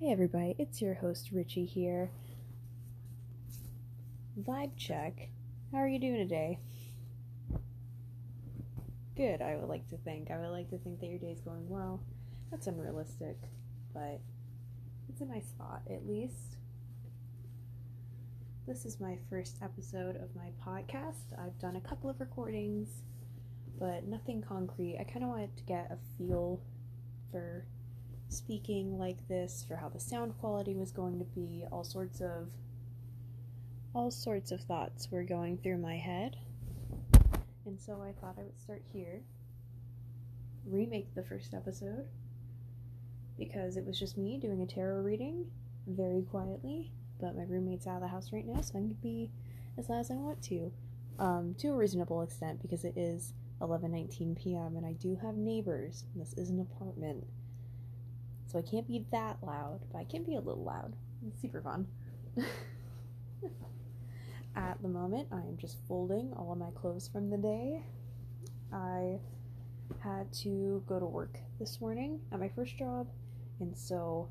Hey everybody, it's your host Richie here. Vibe check. How are you doing today? Good, I would like to think. I would like to think that your day's going well. That's unrealistic, but it's a nice thought, at least. This is my first episode of my podcast. I've done a couple of recordings, but nothing concrete. I kind of wanted to get a feel for speaking like this, for how the sound quality was going to be, all sorts of thoughts were going through my head, and so I thought I would start here, remake the first episode, because it was just me doing a tarot reading, very quietly, but my roommate's out of the house right now, so I can be as loud as I want to a reasonable extent, because it is 11:19 p.m. and I do have neighbors, and this is an apartment. So I can't be that loud, but I can be a little loud. It's super fun. At the moment, I am just folding all of my clothes from the day. I had to go to work this morning at my first job, and so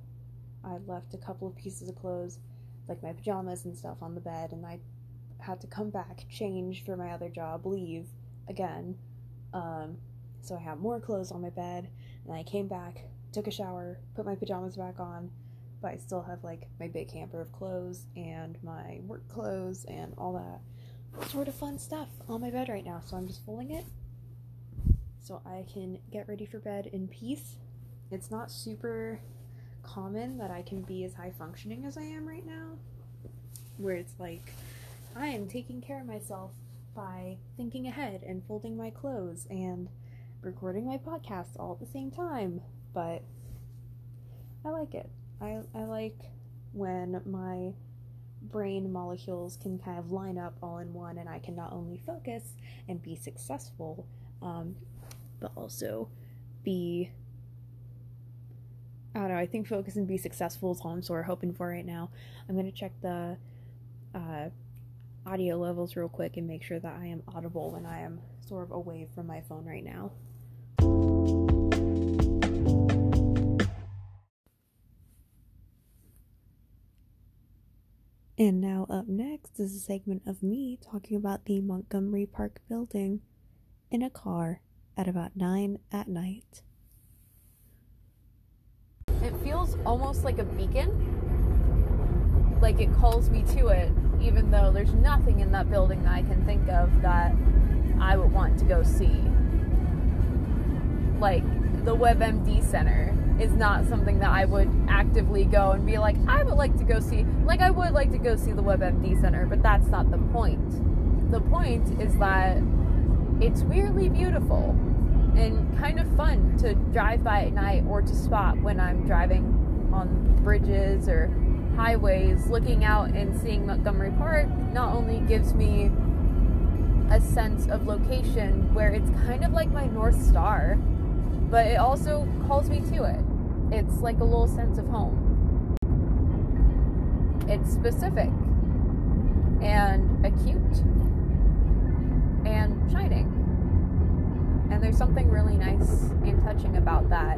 I left a couple of pieces of clothes, like my pajamas and stuff, on the bed, and I had to come back, change for my other job, leave again. So I have more clothes on my bed, and I came back, took a shower, put my pajamas back on, but I still have like my big hamper of clothes and my work clothes and all that sort of fun stuff on my bed right now, so I'm just folding it so I can get ready for bed in peace. It's not super common that I can be as high functioning as I am right now, where it's like I am taking care of myself by thinking ahead and folding my clothes and recording my podcast all at the same time. But I like it. I like when my brain molecules can kind of line up all in one, and I can not only focus and be successful, but also be, I don't know, I think focus and be successful is all I'm sort of hoping for right now. I'm going to check the audio levels real quick and make sure that I am audible when I am sort of away from my phone right now. And now up next is a segment of me talking about the Montgomery Park building in a car at about 9 at night. It feels almost like a beacon, like it calls me to it, even though there's nothing in that building that I can think of that I would want to go see. Like the WebMD Center is not something that I would actively go and be like, I would like to go see, like I would like to go see the WebMD Center, but that's not the point. The point is that it's weirdly beautiful and kind of fun to drive by at night, or to spot when I'm driving on bridges or highways. Looking out and seeing Montgomery Park not only gives me a sense of location where it's kind of like my North Star, but it also calls me to it. It's like a little sense of home. It's specific and acute and shining. And there's something really nice and touching about that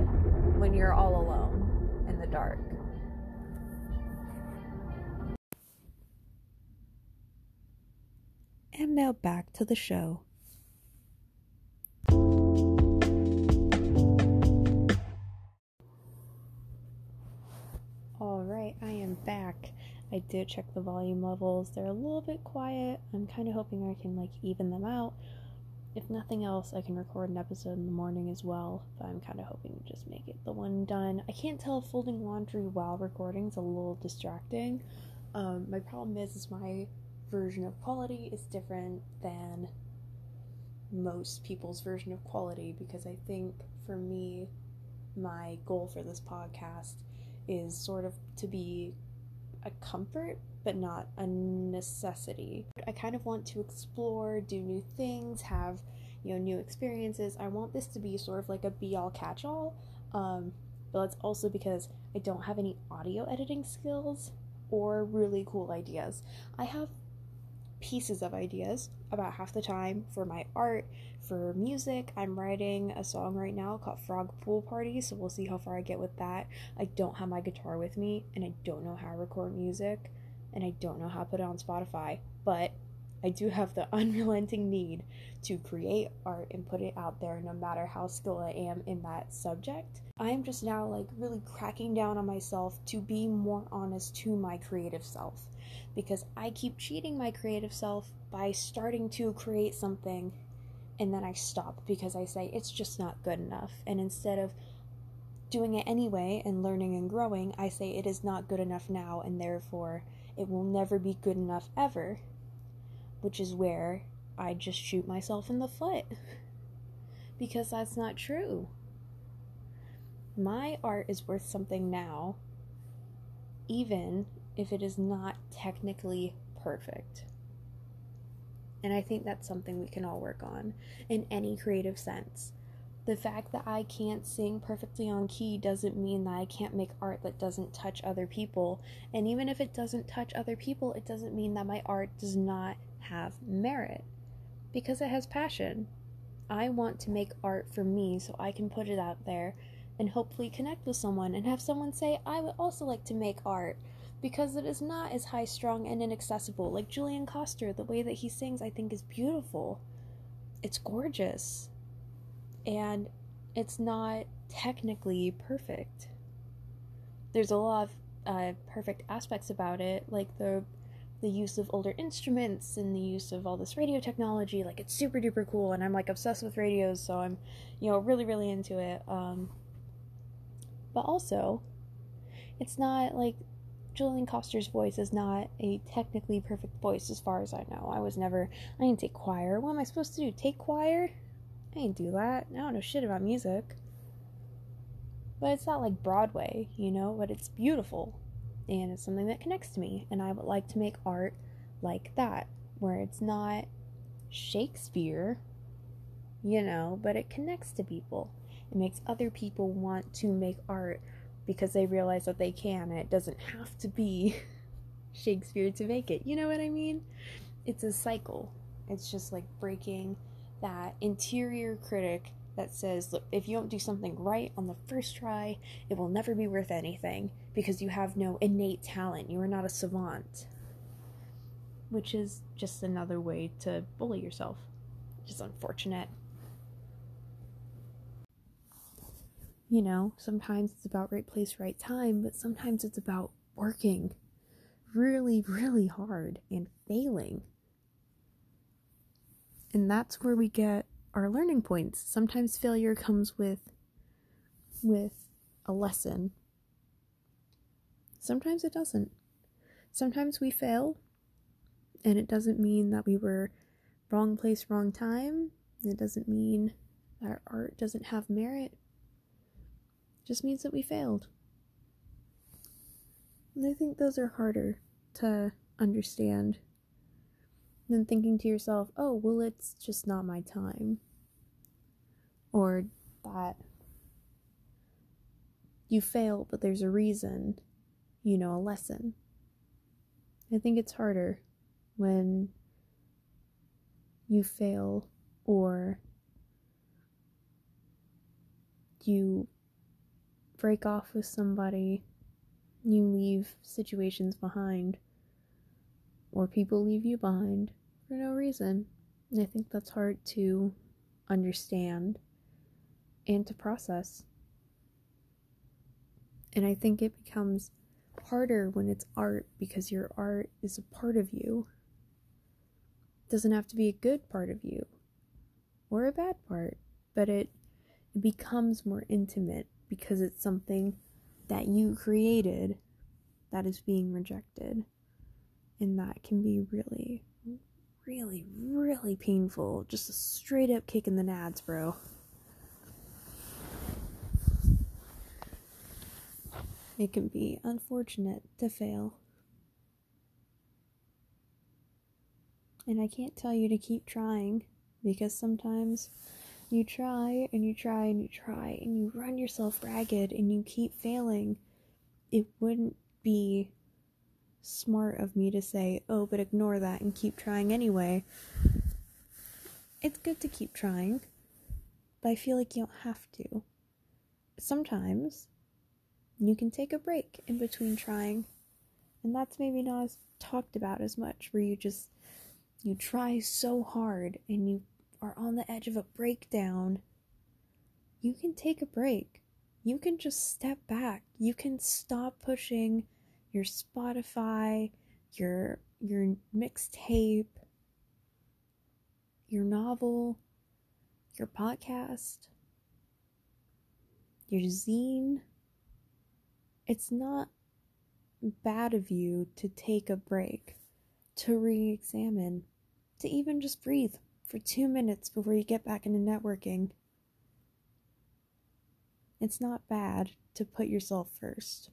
when you're all alone in the dark. And now back to the show. Alright, I am back. I did check the volume levels. They're a little bit quiet. I'm kind of hoping I can like even them out. If nothing else, I can record an episode in the morning as well, but I'm kind of hoping to just make it the one done. I can't tell if folding laundry while recording is a little distracting. My problem is my version of quality is different than most people's version of quality, because I think for me, my goal for this podcast is sort of to be a comfort, but not a necessity. I kind of want to explore, do new things, have, you know, new experiences. I want this to be sort of like a be-all catch-all, but that's also because I don't have any audio editing skills or really cool ideas. I have pieces of ideas. about half the time for my art, for music. I'm writing a song right now called Frog Pool Party, so we'll see how far I get with that. I don't have my guitar with me, and I don't know how to record music, and I don't know how to put it on Spotify, but I do have the unrelenting need to create art and put it out there no matter how skilled I am in that subject. I am just now like really cracking down on myself to be more honest to my creative self, because I keep cheating my creative self by starting to create something and then I stop because I say it's just not good enough, and instead of doing it anyway and learning and growing, I say it is not good enough now and therefore it will never be good enough ever, which is where I just shoot myself in the foot, because that's not true. My art is worth something now, even if it is not technically perfect. And I think that's something we can all work on in any creative sense. The fact that I can't sing perfectly on key doesn't mean that I can't make art that doesn't touch other people. And even if it doesn't touch other people, it doesn't mean that my art does not have merit, because it has passion. I want to make art for me so I can put it out there and hopefully connect with someone and have someone say, I would also like to make art, because it is not as high-strung and inaccessible. Like Julian Koster, the way that he sings I think is beautiful. It's gorgeous. And it's not technically perfect. There's a lot of perfect aspects about it, like the use of older instruments and the use of all this radio technology. Like, it's super duper cool, and I'm like obsessed with radios, so I'm, you know, really really into it. But also, it's not like Julian Koster's voice is not a technically perfect voice as far as I know. I didn't take choir. What am I supposed to do? Take choir? I didn't do that. I don't know shit about music. But it's not like Broadway, you know, but it's beautiful. And it's something that connects to me. And I would like to make art like that, where it's not Shakespeare, you know, but it connects to people. It makes other people want to make art because they realize that they can, and it doesn't have to be Shakespeare to make it. You know what I mean? It's a cycle. It's just like breaking that interior critic that says, look, if you don't do something right on the first try, it will never be worth anything because you have no innate talent. You are not a savant. Which is just another way to bully yourself. Which is unfortunate. You know, sometimes it's about right place, right time, but sometimes it's about working really, really hard and failing. And that's where we get our learning points. Sometimes failure comes with a lesson. Sometimes it doesn't. Sometimes we fail, and it doesn't mean that we were wrong place, wrong time. It doesn't mean our art doesn't have merit. It just means that we failed. And I think those are harder to understand than thinking to yourself, oh, well, it's just not my time. Or that you fail, but there's a reason, you know, a lesson. I think it's harder when you fail or you break off with somebody, you leave situations behind, or people leave you behind for no reason. And I think that's hard to understand and to process. And I think it becomes harder when it's art, because your art is a part of you. It doesn't have to be a good part of you or a bad part, but it becomes more intimate because it's something that you created that is being rejected. And that can be really, really, really painful. Just a straight up kick in the nads, bro. It can be unfortunate to fail. And I can't tell you to keep trying, because sometimes you try and you try and you try and you run yourself ragged and you keep failing. It wouldn't be smart of me to say, oh, but ignore that and keep trying anyway, It's good to keep trying, but I feel like you don't have to. Sometimes you can take a break in between trying, and that's maybe not as talked about as much, where you try so hard and you are on the edge of a breakdown. You can take a break. You can just step back. You can stop pushing your Spotify, your mixtape, your novel, your podcast, your zine. It's not bad of you to take a break, to re-examine, to even just breathe for 2 minutes before you get back into networking. It's not bad to put yourself first.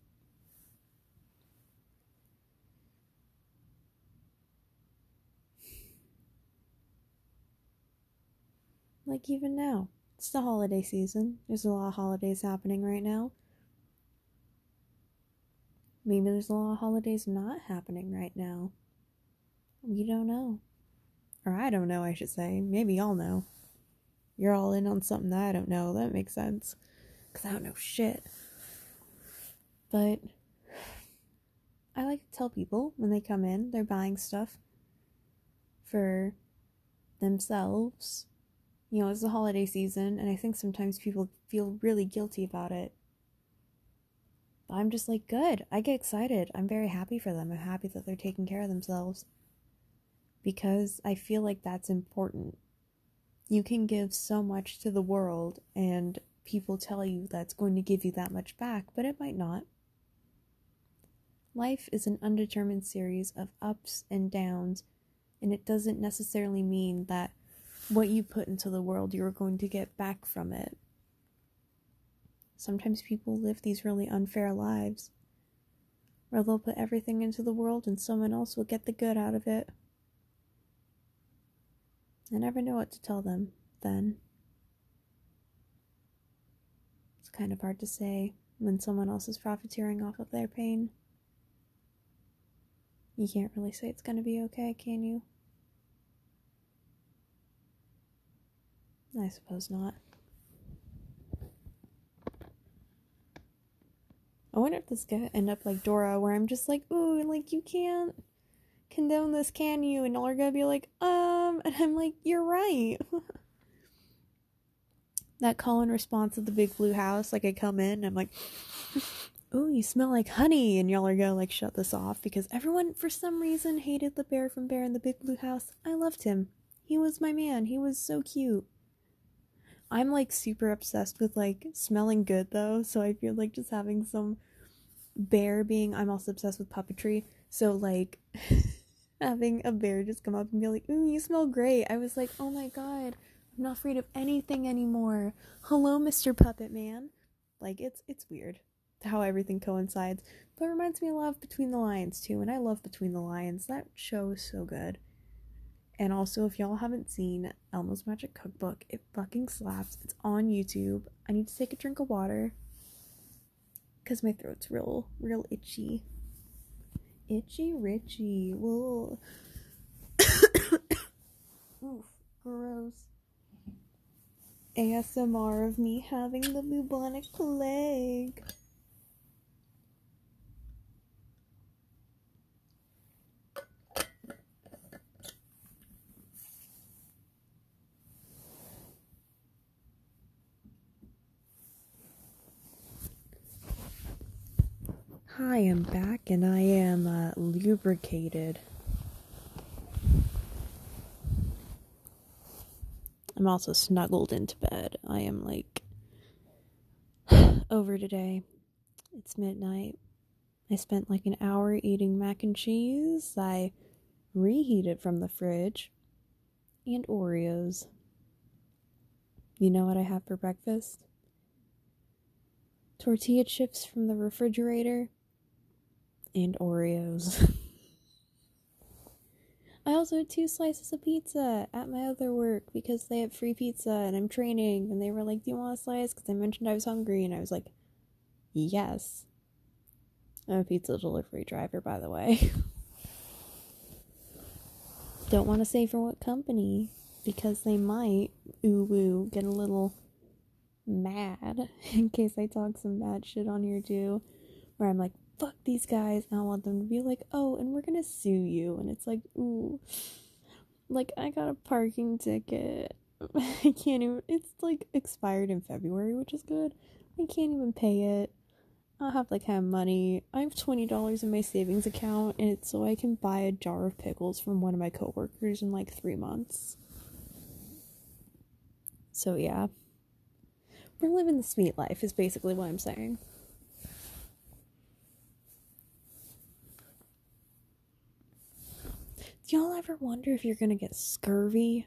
Like even now, it's the holiday season. There's a lot of holidays happening right now. Maybe there's a lot of holidays not happening right now. We don't know. Or I don't know, I should say. Maybe y'all know. You're all in on something that I don't know. That makes sense. Because I don't know shit. But I like to tell people when they come in, they're buying stuff for themselves. You know, it's the holiday season, and I think sometimes people feel really guilty about it. But I'm just like, good. I get excited. I'm very happy for them. I'm happy that they're taking care of themselves. Because I feel like that's important. You can give so much to the world, and people tell you that's going to give you that much back, but it might not. Life is an undetermined series of ups and downs, and it doesn't necessarily mean that what you put into the world, you're going to get back from it. Sometimes people live these really unfair lives, where they'll put everything into the world and someone else will get the good out of it. I never know what to tell them then. It's kind of hard to say when someone else is profiteering off of their pain. You can't really say it's going to be okay, can you? I suppose not. I wonder if this is going to end up like Dora, where I'm just like, ooh, and like, you can't condone this, can you? And all are going to be like, and I'm like, you're right. That call and response of the Big Blue House, like I come in, I'm like, ooh, you smell like honey. And y'all are going to like, shut this off, because everyone, for some reason, hated the bear from Bear in the Big Blue House. I loved him. He was my man. He was so cute. I'm, like, super obsessed with, like, smelling good, though, so I feel like just having some bear being... I'm also obsessed with puppetry, so, like, having a bear just come up and be like, ooh, you smell great. I was like, oh my god, I'm not afraid of anything anymore. Hello, Mr. Puppet Man. Like, it's weird how everything coincides, but it reminds me a lot of Between the Lions, too, and I love Between the Lions. That show is so good. And also, if y'all haven't seen Elmo's Magic Cookbook, it fucking slaps. It's on YouTube. I need to take a drink of water, because my throat's real itchy. Itchy Richie. Whoa. Oof. Gross. ASMR of me having the bubonic plague. I am back, and I am lubricated. I'm also snuggled into bed. I am, like, over today. It's midnight. I spent, like, an hour eating mac and cheese. I reheated from the fridge. And Oreos. You know what I have for breakfast? Tortilla chips from the refrigerator. And Oreos. I also had 2 slices of pizza at my other work, because they have free pizza and I'm training, and they were like, do you want a slice? Because I mentioned I was hungry, and I was like, yes. I'm a pizza delivery driver, by the way. Don't want to say for what company, because they might ooh-woo get a little mad in case I talk some bad shit on here too, where I'm like, fuck these guys, and I want them to be like, oh, and we're gonna sue you, and it's like, ooh, like, I got a parking ticket, I can't even, it's like expired in February, which is good, I can't even pay it, I'll have to like have money, I have $20 in my savings account, and it's so I can buy a jar of pickles from one of my coworkers in like 3 months, so yeah, we're living the sweet life is basically what I'm saying. Do y'all ever wonder if you're gonna get scurvy?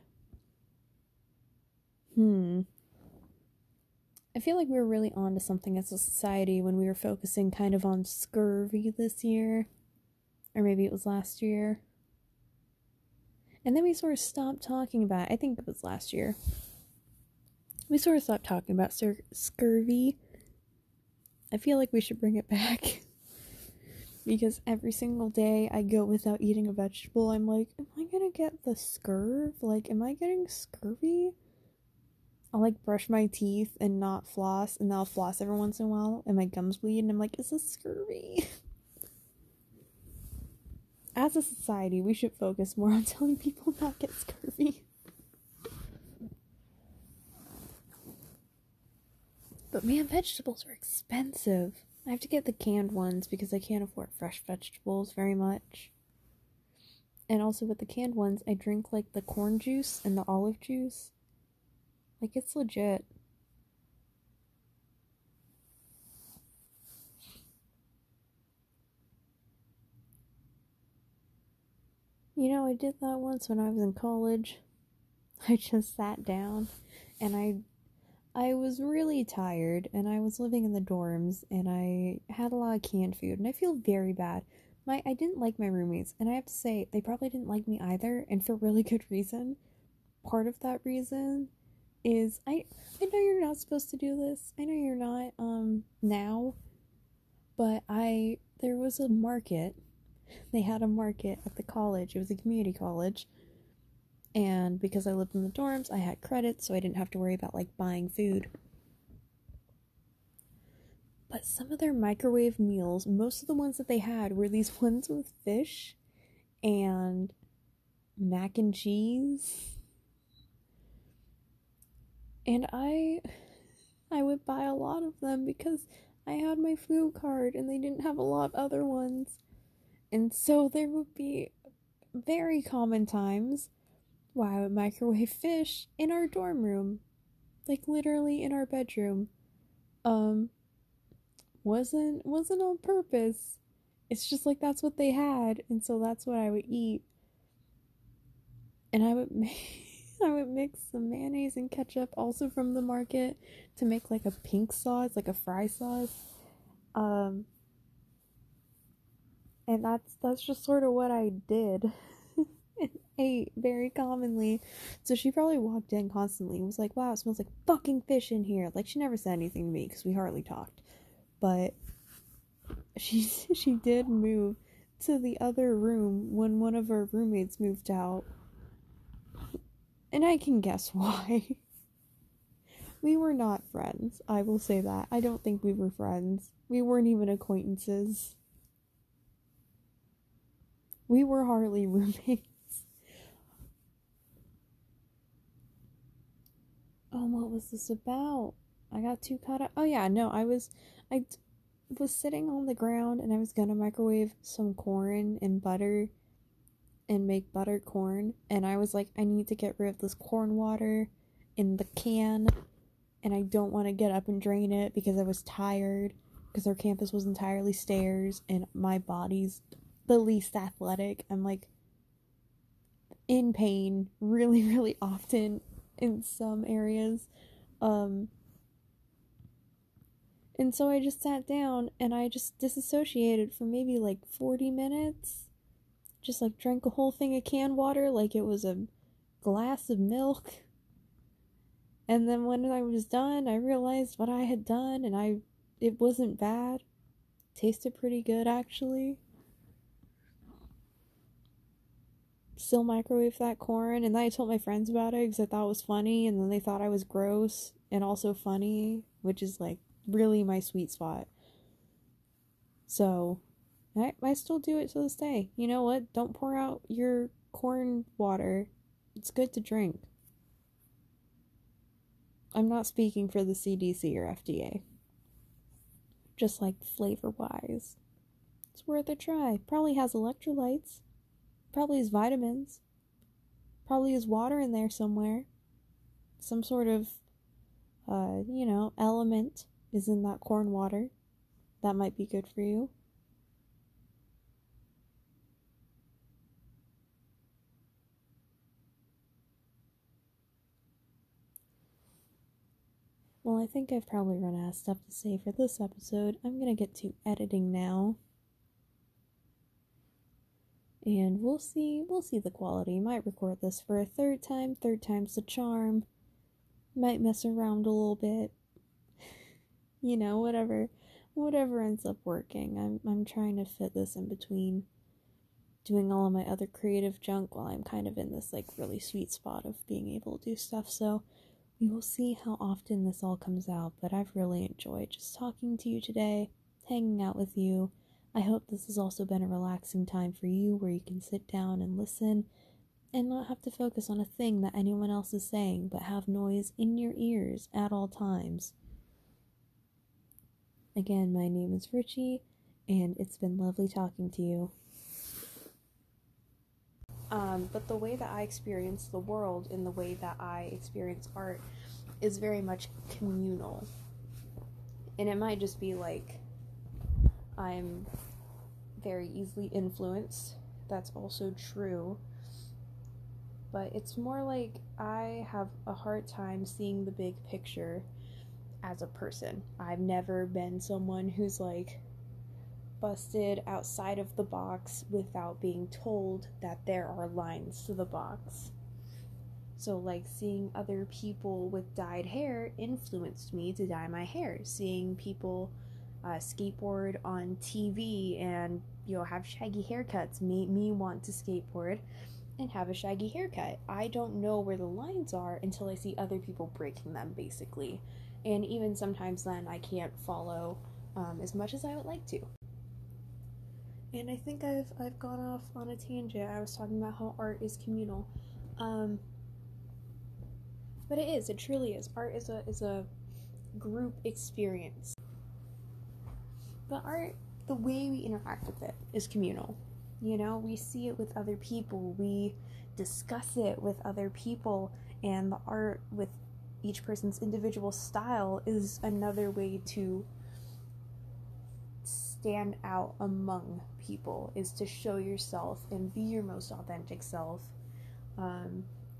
I feel like we were really onto something as a society when we were focusing kind of on scurvy this year. Or maybe it was last year. And then we sort of stopped talking about it. I think it was last year. We sort of stopped talking about scurvy. I feel like we should bring it back. Because every single day I go without eating a vegetable, I'm like, am I gonna get the scurv? Like, am I getting scurvy? I'll like brush my teeth and not floss, and I'll floss every once in a while, and my gums bleed, and I'm like, is this scurvy? As a society, we should focus more on telling people not get scurvy. But man, vegetables are expensive. I have to get the canned ones because I can't afford fresh vegetables very much. And also with the canned ones, I drink like the corn juice and the olive juice. Like, it's legit. You know, I did that once when I was in college. I just sat down and I was really tired, and I was living in the dorms, and I had a lot of canned food, and I feel very bad. I didn't like my roommates, and I have to say, they probably didn't like me either, and for really good reason. Part of that reason is, I know you're not supposed to do this, I know you're not, now, but there was a market, they had a market at the college, it was a community college. And because I lived in the dorms, I had credits, so I didn't have to worry about, like, buying food. But some of their microwave meals, most of the ones that they had were these ones with fish and mac and cheese. And I would buy a lot of them because I had my food card and they didn't have a lot of other ones. And so there would be very common times why I would microwave fish in our dorm room, like literally in our bedroom. Wasn't on purpose. It's just like that's what they had, and so that's what I would eat. And I would mix some mayonnaise and ketchup, also from the market, to make like a pink sauce, like a fry sauce. And that's just sort of what I did. Ate very commonly, so she probably walked in constantly and was like, wow, it smells like fucking fish in here. Like, she never said anything to me because we hardly talked, but she did move to the other room when one of her roommates moved out, and I can guess why. We were not friends, I will say that. I don't think we were friends. We weren't even acquaintances. We were hardly roommates. What was this about? I got too caught up. Oh yeah, no, I was sitting on the ground and I was gonna microwave some corn and butter and make buttered corn, and I was like, I need to get rid of this corn water in the can, and I don't want to get up and drain it because I was tired, because our campus was entirely stairs and my body's the least athletic. I'm like in pain really, really often in some areas, and so I just sat down, and I just disassociated for maybe, like, 40 minutes, just, like, drank a whole thing of canned water, like it was a glass of milk, and then when I was done, I realized what I had done, and it wasn't bad, tasted pretty good, actually. still microwave that corn. And then I told my friends about it because I thought it was funny, and then they thought I was gross and also funny, which is like really my sweet spot. So I still do it to this day. You know what? Don't pour out your corn water. It's good to drink. I'm not speaking for the CDC or FDA. Just like flavor-wise. It's worth a try. Probably has electrolytes. Probably has vitamins. Probably has water in there somewhere. Some sort of, element is in that corn water. That might be good for you. Well, I think I've probably run out of stuff to say for this episode. I'm going to get to editing now. And we'll see the quality. Might record this for a third time. Third time's the charm. Might mess around a little bit. You know, whatever ends up working. I'm trying to fit this in between doing all of my other creative junk while I'm kind of in this like really sweet spot of being able to do stuff. So we will see how often this all comes out, but I've really enjoyed just talking to you today, hanging out with you. I hope this has also been a relaxing time for you where you can sit down and listen and not have to focus on a thing that anyone else is saying, but have noise in your ears at all times. Again, my name is Richie, and it's been lovely talking to you. But the way that I experience the world and the way that I experience art is very much communal. And it might just be like I'm very easily influenced. That's also true. But it's more like I have a hard time seeing the big picture as a person. I've never been someone who's like busted outside of the box without being told that there are lines to the box. So like seeing other people with dyed hair influenced me to dye my hair. Seeing people skateboard on TV and have shaggy haircuts made me want to skateboard and have a shaggy haircut. I don't know where the lines are until I see other people breaking them, basically. And even sometimes then I can't follow as much as I would like to. And I think I've gone off on a tangent. I was talking about how art is communal. But it is. It truly is. Art is a group experience. But art, the way we interact with it is communal. You know, we see it with other people. We discuss it with other people. And the art with each person's individual style is another way to stand out among people, is to show yourself and be your most authentic self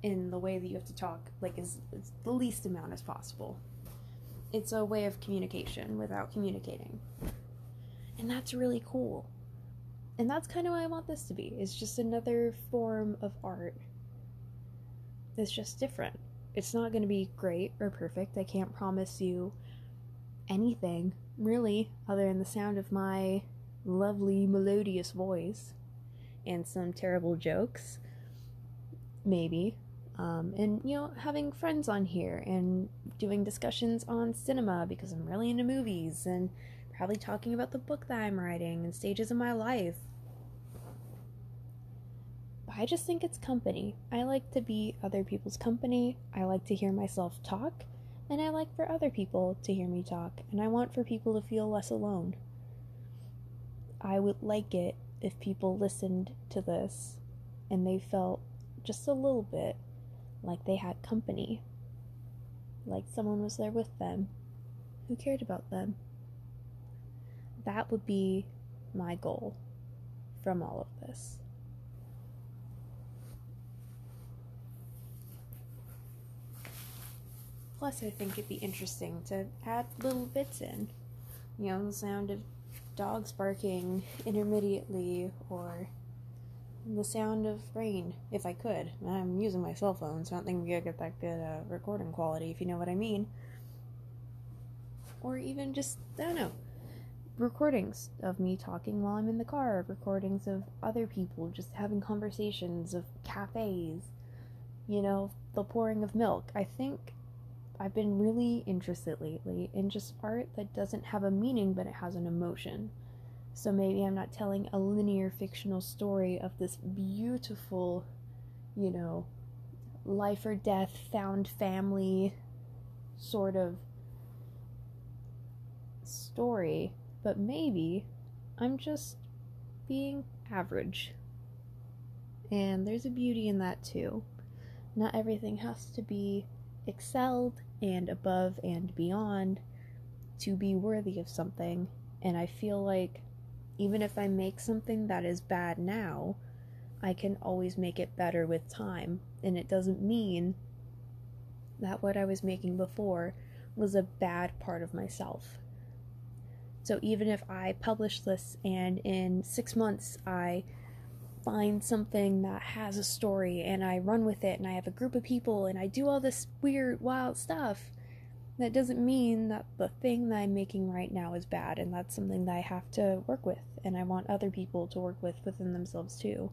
in the way that you have to talk, like is the least amount as possible. It's a way of communication without communicating, and that's really cool. And that's kind of what I want this to be. It's just another form of art that's just different. It's not going to be great or perfect. I can't promise you anything really, other than the sound of my lovely melodious voice and some terrible jokes, maybe, and having friends on here and doing discussions on cinema because I'm really into movies, and probably talking about the book that I'm writing and stages of my life. I just think it's company. I like to be other people's company. I like to hear myself talk. And I like for other people to hear me talk, and I want for people to feel less alone. I would like it if people listened to this and they felt just a little bit like they had company, like someone was there with them who cared about them. That would be my goal from all of this. Plus, I think it'd be interesting to add little bits in. The sound of dogs barking intermittently, or the sound of rain, if I could. I'm using my cell phone, so I don't think we're going to get that good recording quality, if you know what I mean. Or even just, I don't know, recordings of me talking while I'm in the car, recordings of other people just having conversations, of cafes, you know, the pouring of milk. I think I've been really interested lately in just art that doesn't have a meaning, but it has an emotion. So maybe I'm not telling a linear fictional story of this beautiful, you know, life or death, found family sort of story, but maybe I'm just being average. And there's a beauty in that too. Not everything has to be excelled and above and beyond to be worthy of something. And I feel like even if I make something that is bad now, I can always make it better with time. And it doesn't mean that what I was making before was a bad part of myself. So even if I publish this and in 6 months I find something that has a story and I run with it and I have a group of people and I do all this weird, wild stuff, that doesn't mean that the thing that I'm making right now is bad, and that's something that I have to work with, and I want other people to work with within themselves too.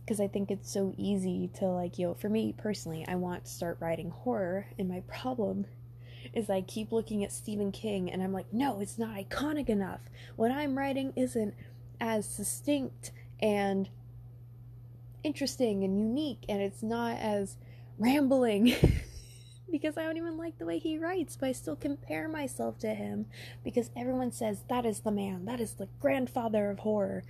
Because I think it's so easy to, like, you know, for me personally, I want to start writing horror, and my problem is I keep looking at Stephen King and I'm like, no, it's not iconic enough. What I'm writing isn't as succinct and interesting and unique, and it's not as rambling because I don't even like the way he writes, but I still compare myself to him because everyone says that is the man, that is the grandfather of horror.